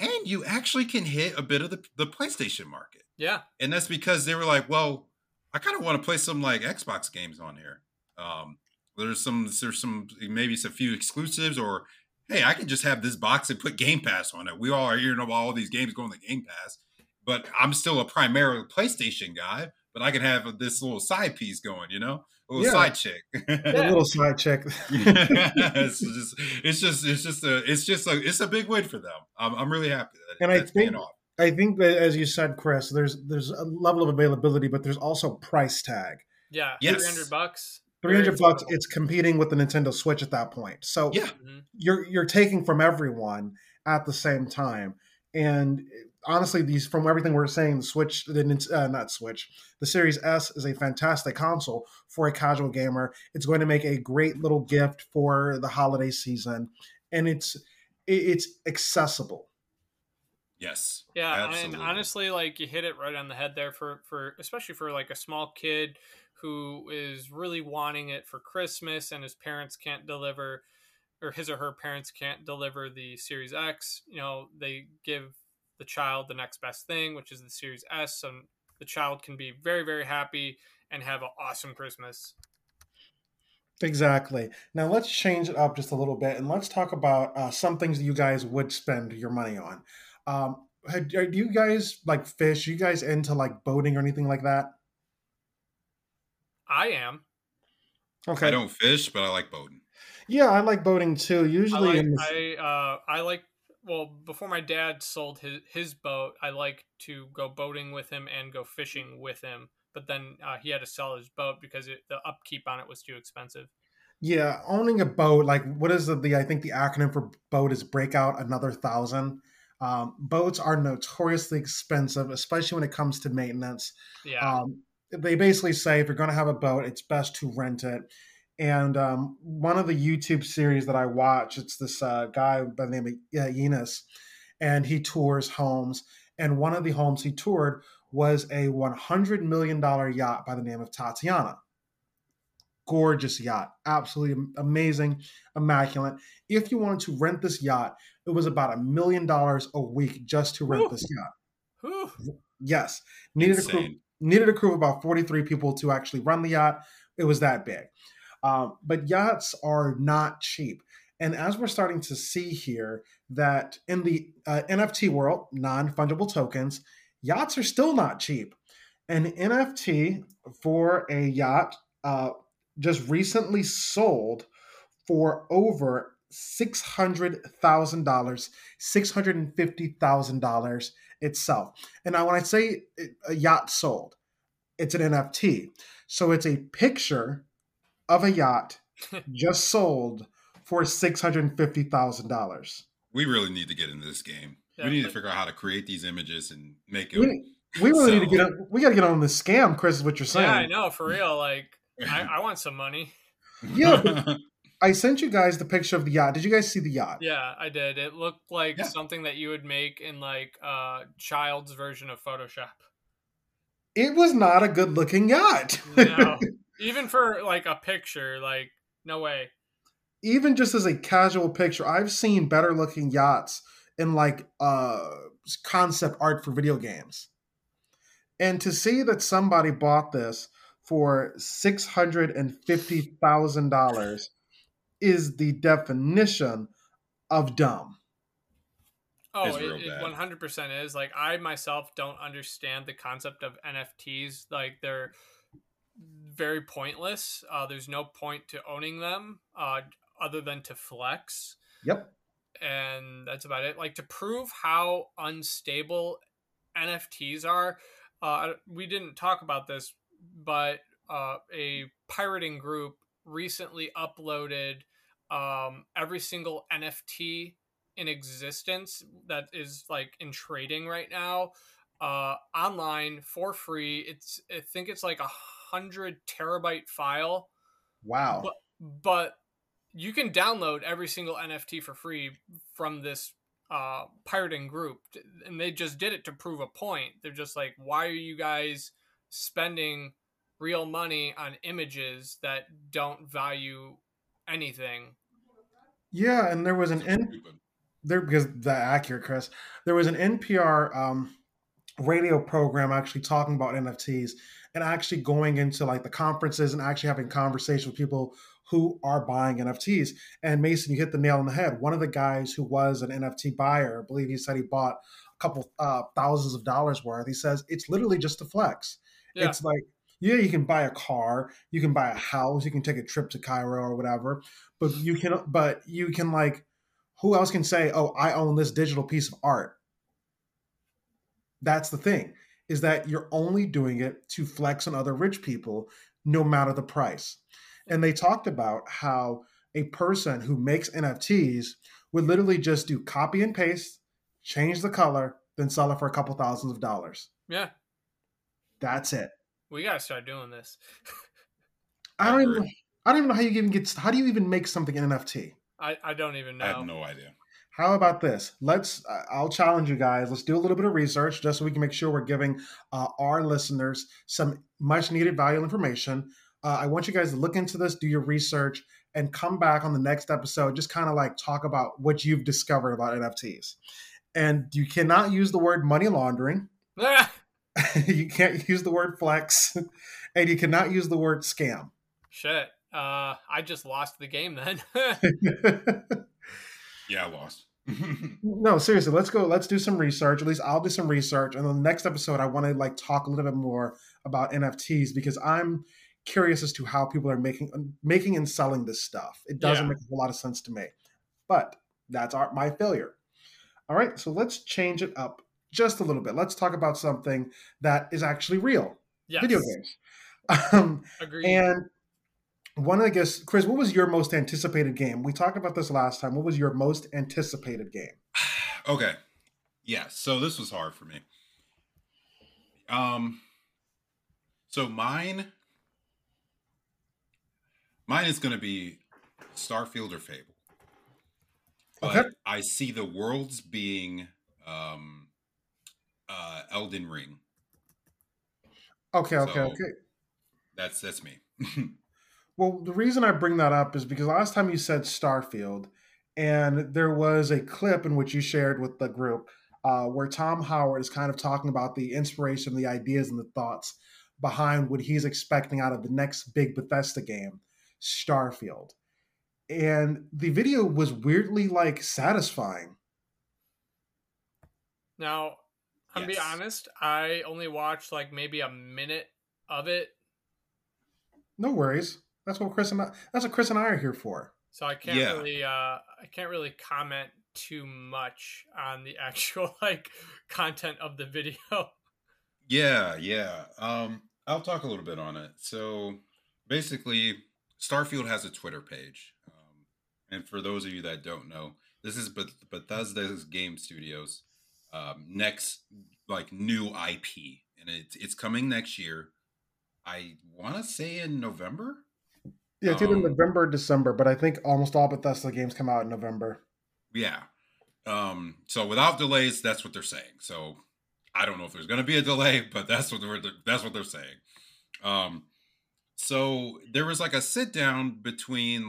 and you actually can hit a bit of the PlayStation market. Yeah, and that's because they were like, well, I kind of want to play some like Xbox games on here. There's some maybe it's a few exclusives, or hey, I can just have this box and put Game Pass on it. We all are hearing about all these games going to Game Pass, but I'm still a primarily PlayStation guy. But I can have this little side piece going, side chick, a little side chick. It's a big win for them. I'm really happy that it's paying off. I think that, as you said, Chris, there's a level of availability, but there's also price tag. Yeah, yes. $300. $300. It's competing with the Nintendo Switch at that point. So you're taking from everyone at the same time. And honestly, from everything we're saying, the Series S is a fantastic console for a casual gamer. It's going to make a great little gift for the holiday season, and it's accessible. Yes. Yeah, absolutely. And honestly, like you hit it right on the head there for especially for like a small kid who is really wanting it for Christmas, and his parents can't deliver, or his or her parents can't deliver the Series X. They give the child the next best thing, which is the Series S, so the child can be very, very happy and have an awesome Christmas. Exactly. Now let's change it up just a little bit, and let's talk about some things that you guys would spend your money on. Do you guys like fish? Are you guys into like boating or anything like that? I am. Okay. I don't fish, but I like boating. Yeah, I like boating too. Usually, Well, before my dad sold his boat, I liked to go boating with him and go fishing with him. But then he had to sell his boat because the upkeep on it was too expensive. Yeah, owning a boat, like what is I think the acronym for boat is break out another $1,000. Boats are notoriously expensive, especially when it comes to maintenance. Yeah. They basically say if you're going to have a boat, it's best to rent it. And one of the YouTube series that I watch, it's this guy by the name of Yenis, and he tours homes. And one of the homes he toured was a $100 million yacht by the name of Tatiana. Gorgeous yacht. Absolutely amazing, immaculate. If you wanted to rent this yacht, it was about $1 million a week just to rent this yacht. Yes. Needed a crew of about 43 people to actually run the yacht. It was that big. But yachts are not cheap. And as we're starting to see here that in the NFT world, non-fungible tokens, yachts are still not cheap. An NFT for a yacht just recently sold for over $600,000, $650,000 itself. And now when I say a yacht sold, it's an NFT. So it's a picture of a yacht just sold for $650,000. We really need to get into this game. Yeah, we need to figure out how to create these images and make it. We really need to get on. We got to get on the scam, Chris, is what you're saying. Yeah, I know, for real. Like, I want some money. Yeah. I sent you guys the picture of the yacht. Did you guys see the yacht? Yeah, I did. It looked like something that you would make in like a child's version of Photoshop. It was not a good looking yacht. No. Even for like a picture, like no way. Even just as a casual picture, I've seen better looking yachts in like concept art for video games. And to see that somebody bought this for $650,000 is the definition of dumb. Oh, it 100% is. Like, I myself don't understand the concept of NFTs. Like, they're very pointless. There's no point to owning them other than to flex. Yep. And that's about it. Like, to prove how unstable NFTs are, we didn't talk about this, but a pirating group recently uploaded every single NFT in existence that is like in trading right now online for free. It's I think it's like 100 terabyte file. Wow. But you can download every single NFT for free from this pirating group, and they just did it to prove a point. They're just like, why are you guys spending real money on images that don't value anything? Yeah, and there was an because that accurate, Chris. There was an NPR radio program actually talking about NFTs and actually going into like the conferences and actually having conversations with people who are buying NFTs. And Mason, you hit the nail on the head. One of the guys who was an NFT buyer, I believe he said he bought a couple thousands of dollars worth. He says it's literally just a flex. Yeah. It's like, yeah, you can buy a car, you can buy a house, you can take a trip to Cairo or whatever, but you can like, who else can say, oh, I own this digital piece of art? That's the thing, is that you're only doing it to flex on other rich people, no matter the price. And they talked about how a person who makes NFTs would literally just do copy and paste, change the color, then sell it for a couple thousands of dollars. Yeah. That's it. We got to start doing this. I don't even know how you even get, how do you even make something an NFT? I don't even know. I have no idea. How about this? I'll challenge you guys. Let's do a little bit of research just so we can make sure we're giving our listeners some much needed valuable information. I want you guys to look into this, do your research, and come back on the next episode. Just kind of like talk about what you've discovered about NFTs. And you cannot use the word money laundering. You can't use the word flex. And you cannot use the word scam. Shit. I just lost the game then. Yeah, I lost. No, seriously, let's go. Let's do some research. At least I'll do some research. And on the next episode, I want to like talk a little bit more about NFTs because I'm curious as to how people are making and selling this stuff. It doesn't make a whole lot of sense to me, but that's my failure. All right, so let's change it up just a little bit. Let's talk about something that is actually real. Yes. Video games. Agreed. And one of the guests, Chris, what was your most anticipated game? We talked about this last time. What was your most anticipated game? Okay. Yeah, so this was hard for me. So mine is going to be Starfield or Fable. But okay. I see the worlds being Elden Ring. Okay. That's me. Well, the reason I bring that up is because last time you said Starfield, and there was a clip in which you shared with the group where Tom Howard is kind of talking about the inspiration, the ideas, and the thoughts behind what he's expecting out of the next big Bethesda game, Starfield. And the video was weirdly, like, satisfying. Now, I'm going to be honest, I only watched, like, maybe a minute of it. No worries. That's what Chris and I are here for. So I can't really comment too much on the actual like content of the video. Yeah. I'll talk a little bit on it. So basically, Starfield has a Twitter page. And for those of you that don't know, this is Bethesda's Game Studios' next new IP. And it's coming next year. I want to say in November? Yeah, it's either November or December, but I think almost all Bethesda games come out in November. Yeah. So without delays, that's what they're saying. So I don't know if there's going to be a delay, but that's what they're saying. So there was a sit down between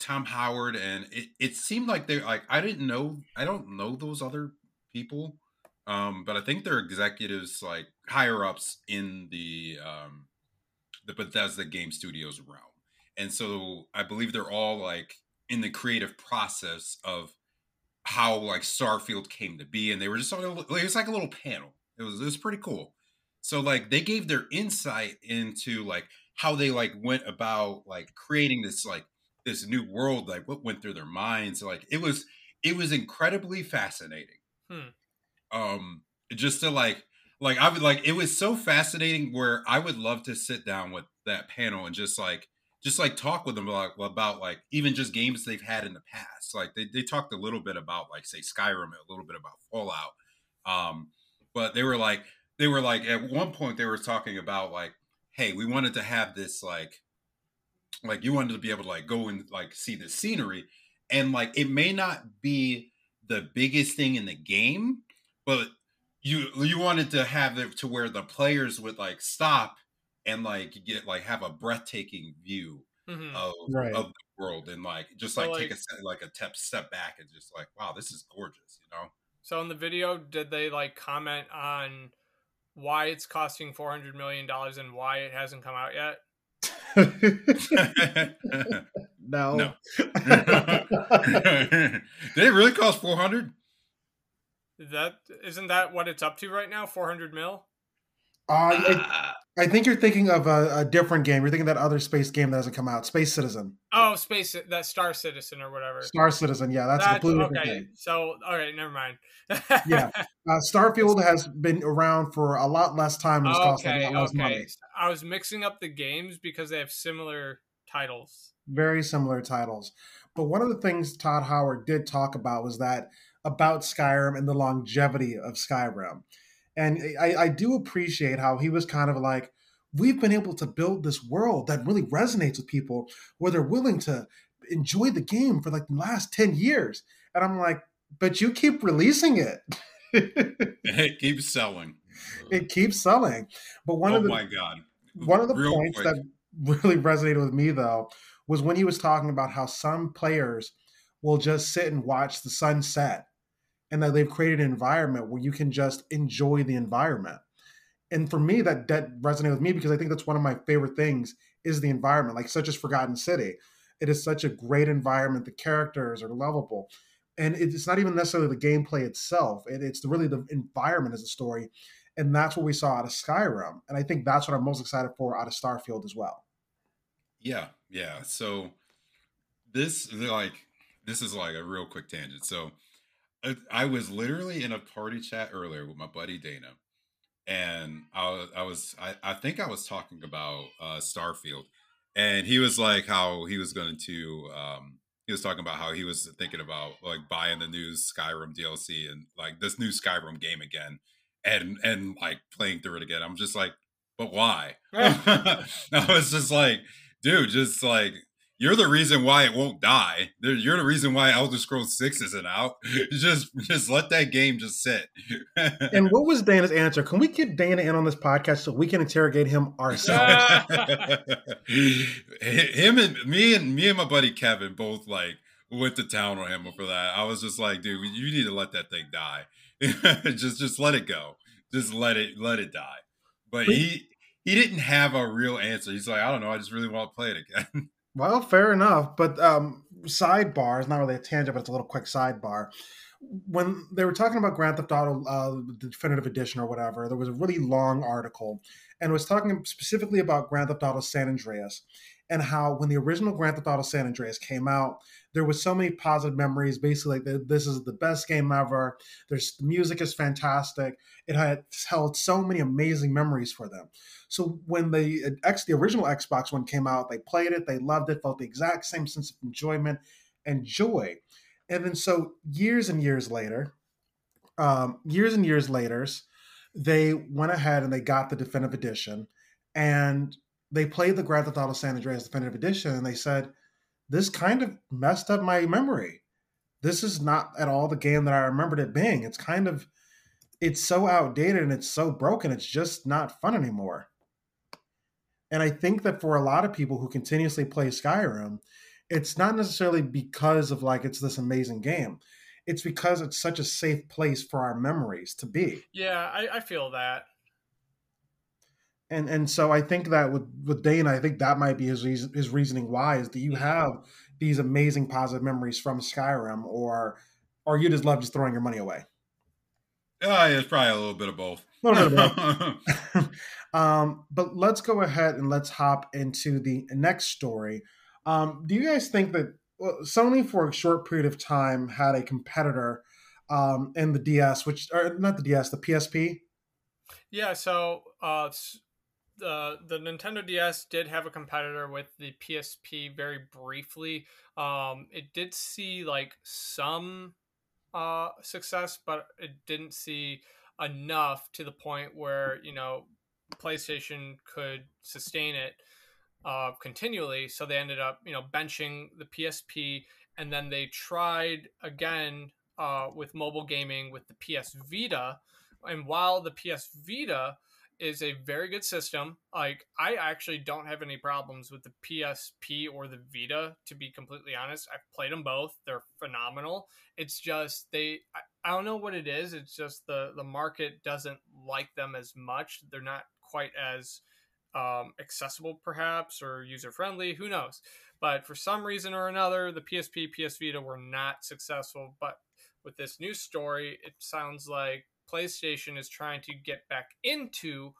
Tom Howard and it seemed like they I don't know those other people, but I think they're executives higher ups in the Bethesda Game Studios realm. And so I believe they're all in the creative process of how Starfield came to be, and they were just it was a little panel. It was pretty cool. So they gave their insight into how they went about creating this this new world, what went through their minds. It was incredibly fascinating. Just to I would it was so fascinating where I would love to sit down with that panel and just talk with them about even just games they've had in the past. They talked a little bit about say Skyrim, a little bit about Fallout. But they were at one point they were talking about hey, we wanted to have this you wanted to be able to go and see the scenery, and it may not be the biggest thing in the game, but you wanted to have it to where the players would stop and get have a breathtaking view of the world, and just take a step back and just wow, this is gorgeous, you know. So in the video, did they comment on why it's costing $400 million and why it hasn't come out yet? No. Did it really cost 400? That isn't that what it's up to right now? 400 mil? I think you're thinking of a different game. You're thinking of that other space game that hasn't come out, Space Citizen. Oh, that Star Citizen or whatever. Star Citizen, yeah, that's a completely different game. So, all right, never mind. Yeah, Starfield has been around for a lot less time. And cost a lot less money. I was mixing up the games because they have similar titles. Very similar titles. But one of the things Todd Howard did talk about was about Skyrim and the longevity of Skyrim. And I do appreciate how he was kind of we've been able to build this world that really resonates with people where they're willing to enjoy the game for the last 10 years. And I'm but you keep releasing it. It keeps selling. It keeps selling. But one of the points that really resonated with me, though, was when he was talking about how some players will just sit and watch the sunset. And that they've created an environment where you can just enjoy the environment. And for me, that resonated with me because I think that's one of my favorite things is the environment, such as Forgotten City. It is such a great environment. The characters are lovable. And it's not even necessarily the gameplay itself. It's really the environment as a story. And that's what we saw out of Skyrim. And I think that's what I'm most excited for out of Starfield as well. Yeah, yeah. So this is a real quick tangent. So I was literally in a party chat earlier with my buddy Dana, and I think I was talking about Starfield, and he was how he was going to he was talking about how he was thinking about buying the new Skyrim DLC and this new Skyrim game again, and playing through it again. I'm just but why? I was just dude, just you're the reason why it won't die. You're the reason why Elder Scrolls 6 isn't out. Just let that game just sit. And what was Dana's answer? Can we get Dana in on this podcast so we can interrogate him ourselves? Him and me and my buddy Kevin both went to town on him for that. I was just dude, you need to let that thing die. Just let it go. Just let it die. But he didn't have a real answer. He's I don't know. I just really want to play it again. Well, fair enough, but sidebar is not really a tangent, but it's a little quick sidebar. When they were talking about Grand Theft Auto, the Definitive Edition or whatever, there was a really long article, and it was talking specifically about Grand Theft Auto San Andreas. and how when the original Grand Theft Auto San Andreas came out, there was so many positive memories, basically like this is the best game ever. The music is fantastic. It had held so many amazing memories for them. So when the original Xbox One came out, they played it, they loved it, felt the exact same sense of enjoyment and joy. And then so years and years later, they went ahead and they got the Definitive Edition, and they played the Grand Theft Auto San Andreas Definitive Edition, and they said, this kind of messed up my memory. This is not at all the game that I remembered it being. It's so outdated and it's so broken. It's just not fun anymore. And I think that for a lot of people who continuously play Skyrim, it's not necessarily because of like, it's this amazing game. It's because it's such a safe place for our memories to be. Yeah, I feel that. And so I think that with Dana, I think that might be his reasoning why, is that you have these amazing positive memories from Skyrim, or you just love just throwing your money away. It's probably a little bit of both. A little bit of both. But let's go ahead and let's hop into the next story. Do you guys think that Sony for a short period of time had a competitor in the DS, the PSP? Yeah, so the Nintendo DS did have a competitor with the PSP very briefly. It did see like some success, but it didn't see enough to the point where, you know, PlayStation could sustain it continually. So they ended up, you know, benching the PSP, and then they tried again with mobile gaming with the PS Vita. And while the PS Vita is a very good system, like I actually don't have any problems with the PSP or the Vita, to be completely honest. I've played them both. They're phenomenal. It's just I don't know what it is. It's just the market doesn't like them as much. They're not quite as accessible perhaps, or user-friendly, who knows. But for some reason or another, the PSP, PS Vita were not successful. But with this new story, it sounds like PlayStation is trying to get back into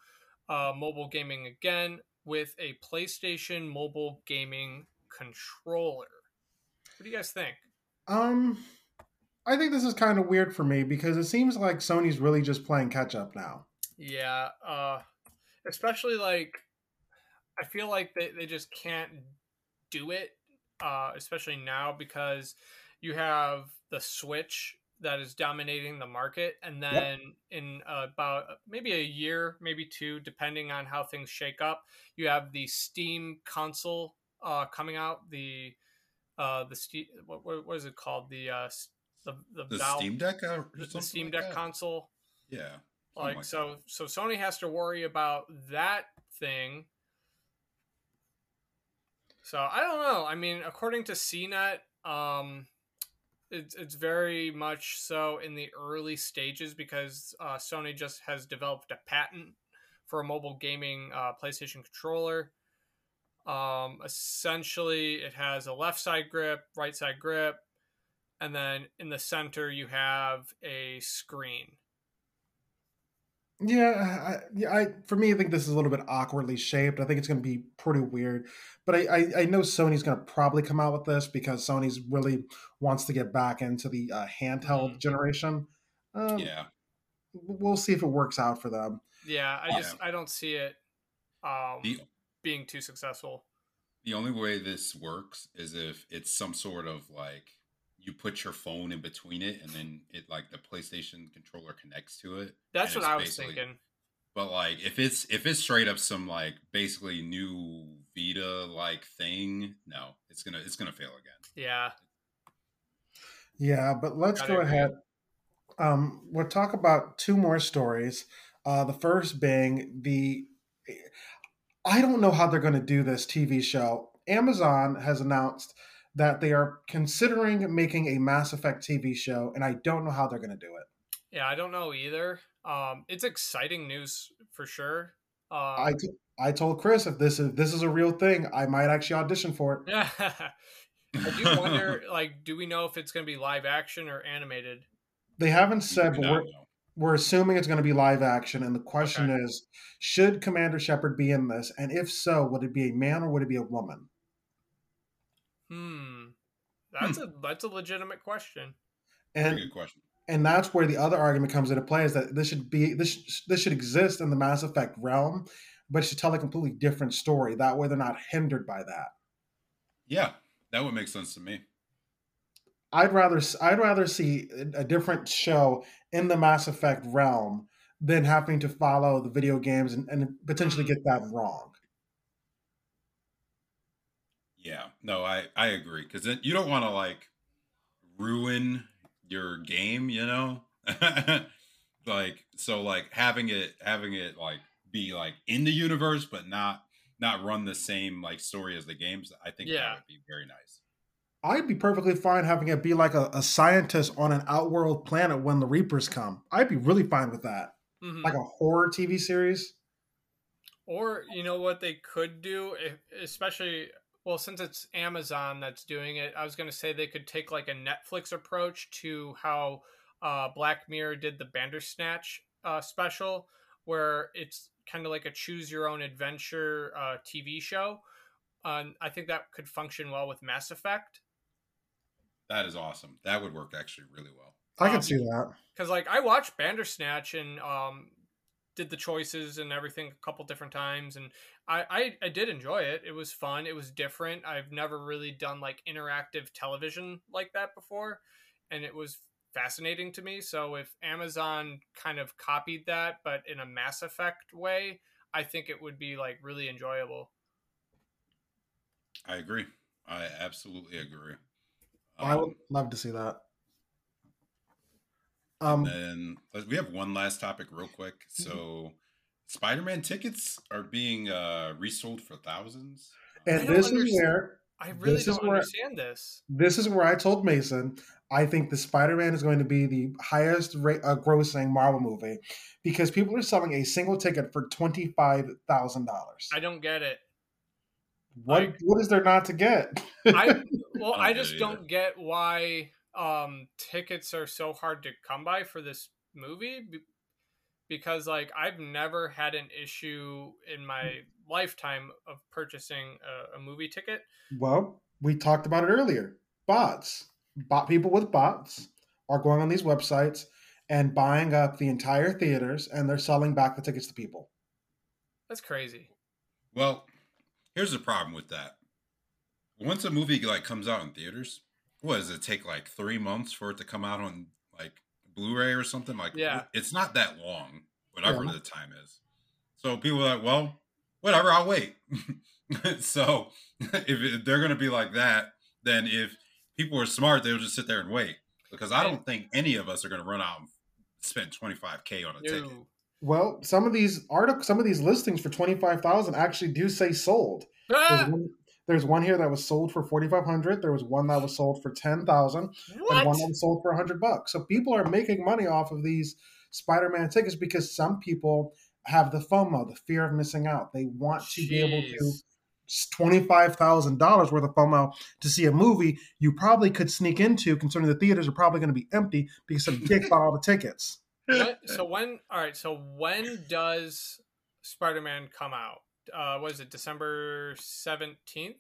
mobile gaming again with a PlayStation mobile gaming controller. What do you guys think? I think this is kind of weird for me, because it seems like Sony's really just playing catch up now. Yeah, especially like I feel like they just can't do it, especially now, because you have the Switch that is dominating the market. And then in about maybe a year, maybe two, depending on how things shake up, you have the Steam console coming out. The Steam, what is it called? The Steam Deck, or the Steam Deck console. Yeah. Like so Sony has to worry about that thing. So I don't know. I mean, according to CNET, it's very much so in the early stages, because Sony just has developed a patent for a mobile gaming PlayStation controller. Essentially, it has a left side grip, right side grip, and then in the center you have a screen. Yeah, I think this is a little bit awkwardly shaped. I think it's going to be pretty weird. But I know Sony's going to probably come out with this, because Sony's really wants to get back into the handheld generation. Yeah. We'll see if it works out for them. Yeah, I don't see it being too successful. The only way this works is if it's some sort of like you put your phone in between it, and then it like the PlayStation controller connects to it. That's what I was thinking. But like if it's straight up some like basically new Vita like thing, no, it's gonna fail again. Yeah. Yeah, but let's go ahead. We'll talk about two more stories. The first being I don't know how they're gonna do this TV show. Amazon has announced that they are considering making a Mass Effect TV show, and I don't know how they're going to do it. Yeah, I don't know either. It's exciting news for sure. I told Chris, if this is a real thing, I might actually audition for it. Yeah, I do wonder, like, do we know if it's going to be live action or animated? They haven't said, but we're assuming it's going to be live action, and the question is, should Commander Shepard be in this? And if so, would it be a man or would it be a woman? That's a legitimate question. Very good question. And that's where the other argument comes into play, is that this should exist in the Mass Effect realm, but it should tell a completely different story. That way, they're not hindered by that. Yeah, that would make sense to me. I'd rather see a different show in the Mass Effect realm than having to follow the video games and potentially get that wrong. Yeah, no, I agree, because you don't want to ruin your game, having it be in the universe, but not run the same story as the games. I think that would be very nice. I'd be perfectly fine having it be a scientist on an outworld planet when the Reapers come. I'd be really fine with that. Mm-hmm. Like a horror TV series. Or, you know what they could do, especially, well, since it's Amazon that's doing it, I was going to say they could take a Netflix approach to how Black Mirror did the Bandersnatch special, where it's kind of like a choose your own adventure TV show. I think that could function well with Mass Effect. That is awesome. That would work actually really well. I can see that. Because I watched Bandersnatch and did the choices and everything a couple different times. And I did enjoy it. It was fun. It was different. I've never really done interactive television like that before. And it was fascinating to me. So if Amazon kind of copied that, but in a Mass Effect way, I think it would be really enjoyable. I agree. I absolutely agree. I would love to see that. And then we have one last topic real quick. So Spider-Man tickets are being resold for thousands. And I really don't understand this. This is where I told Mason, I think the Spider-Man is going to be the highest grossing Marvel movie, because people are selling a single ticket for $25,000. I don't get it. What is there not to get? I just don't get why tickets are so hard to come by for this movie, because I've never had an issue in my lifetime of purchasing a movie ticket. Well, we talked about it earlier. Bot people with bots are going on these websites and buying up the entire theaters, and they're selling back the tickets to people. That's crazy. Well, here's the problem with that. Once a movie comes out in theaters, what does it take 3 months for it to come out on Blu-ray or something? It's not that long, whatever the time is. So people are well, whatever, I'll wait. So if they're going to be like that, then if people are smart, they'll just sit there and wait, because I don't think any of us are going to run out and spend $25,000 on a ticket. Well, some of these listings for $25,000 actually do say sold. Ah! There's one here that was sold for $4,500. There was one that was sold for $10,000, and one that was sold for $100. So people are making money off of these Spider-Man tickets, because some people have the FOMO, the fear of missing out. They want to be able to $25,000 worth of FOMO to see a movie you probably could sneak into, considering the theaters are probably going to be empty because some dick bought all the tickets. So when does Spider-Man come out? What is it, December 17th?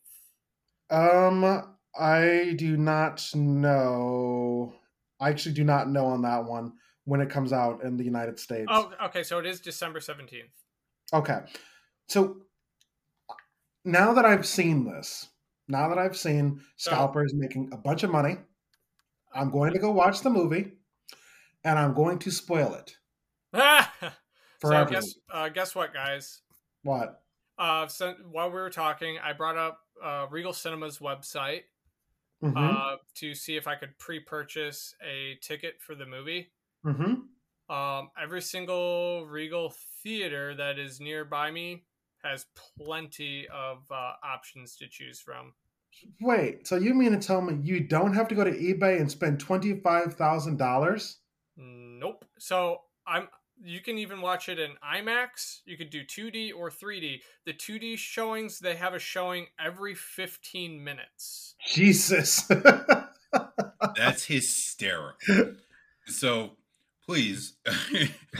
I do not know. I actually do not know on that one when it comes out in the United States. Oh, okay. So it is December 17th. Okay. So now that I've seen this, now that I've seen scalpers making a bunch of money, I'm going to go watch the movie. And I'm going to spoil it. So guess what, guys? What? So while we were talking, I brought up Regal Cinema's website to see if I could pre-purchase a ticket for the movie. Mm-hmm. Every single Regal theater that is nearby me has plenty of options to choose from. Wait, so you mean to tell me you don't have to go to eBay and spend $25,000? Nope. So you can even watch it in IMAX. You could do 2D or 3D. The 2D showings, they have a showing every 15 minutes. Jesus. That's hysterical. So please.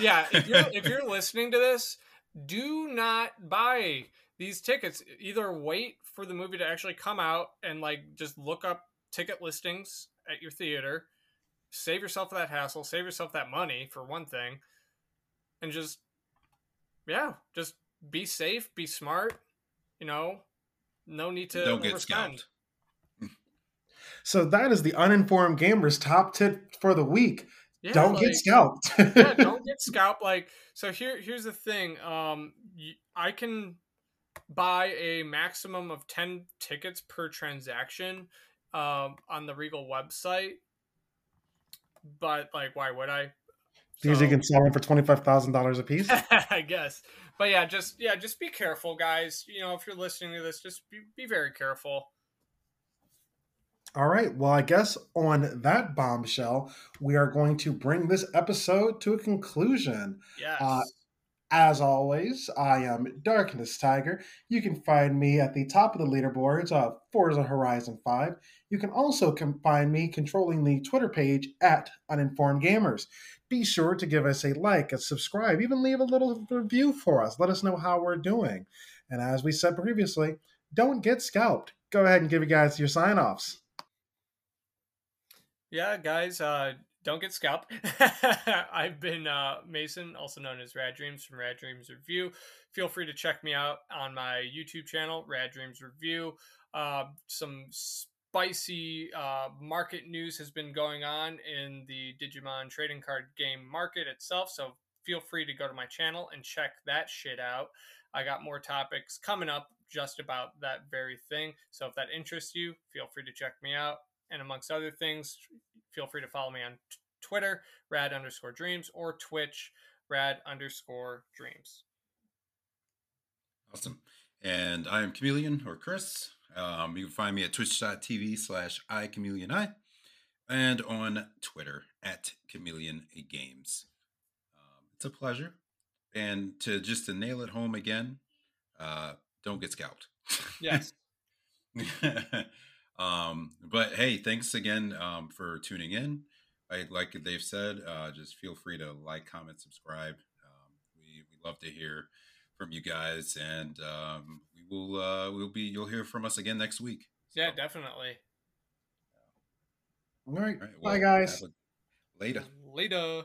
Yeah. If you're listening to this, do not buy these tickets. Either wait for the movie to actually come out and like just look up ticket listings at your theater, save yourself that hassle, save yourself that money for one thing, and just, yeah, just be safe, be smart, you know, no need to don't get scalped. So that is the uninformed gamer's top tip for the week. Yeah, don't get scalped. Yeah, don't get scalped. Like, so here's the thing. I can buy a maximum of 10 tickets per transaction on the Regal website. But like, why would I? Because you can sell them for $25,000 a piece. I guess. But just be careful, guys. You know, if you're listening to this, just be very careful. All right. Well, I guess on that bombshell, we are going to bring this episode to a conclusion. Yes. As always, I am Darkness Tiger. You can find me at the top of the leaderboards of Forza Horizon 5. You can also find me controlling the Twitter page at Uninformed Gamers. Be sure to give us a like, a subscribe, even leave a little review for us. Let us know how we're doing. And as we said previously, don't get scalped. Go ahead and give you guys your sign-offs. Yeah, guys, don't get scalped. I've been Mason, also known as Rad Dreams from Rad Dreams Review. Feel free to check me out on my YouTube channel, Rad Dreams Review. Some spicy market news has been going on in the Digimon trading card game market itself, so feel free to go to my channel and check that shit out. I got more topics coming up just about that very thing, so if that interests you, feel free to check me out. And amongst other things, feel free to follow me on Twitter, rad_dreams, or Twitch, rad_dreams. Awesome. And I am Chameleon, or Chris. You can find me at twitch.tv/iChameleonEye, and on Twitter at ChameleonGames. It's a pleasure. And to nail it home again, don't get scalped. Yes. But hey, thanks again for tuning in. Like they've said, just feel free to like, comment, subscribe. We love to hear from you guys, and you'll hear from us again next week. So. Yeah, definitely. All right. Well, bye, guys. Later.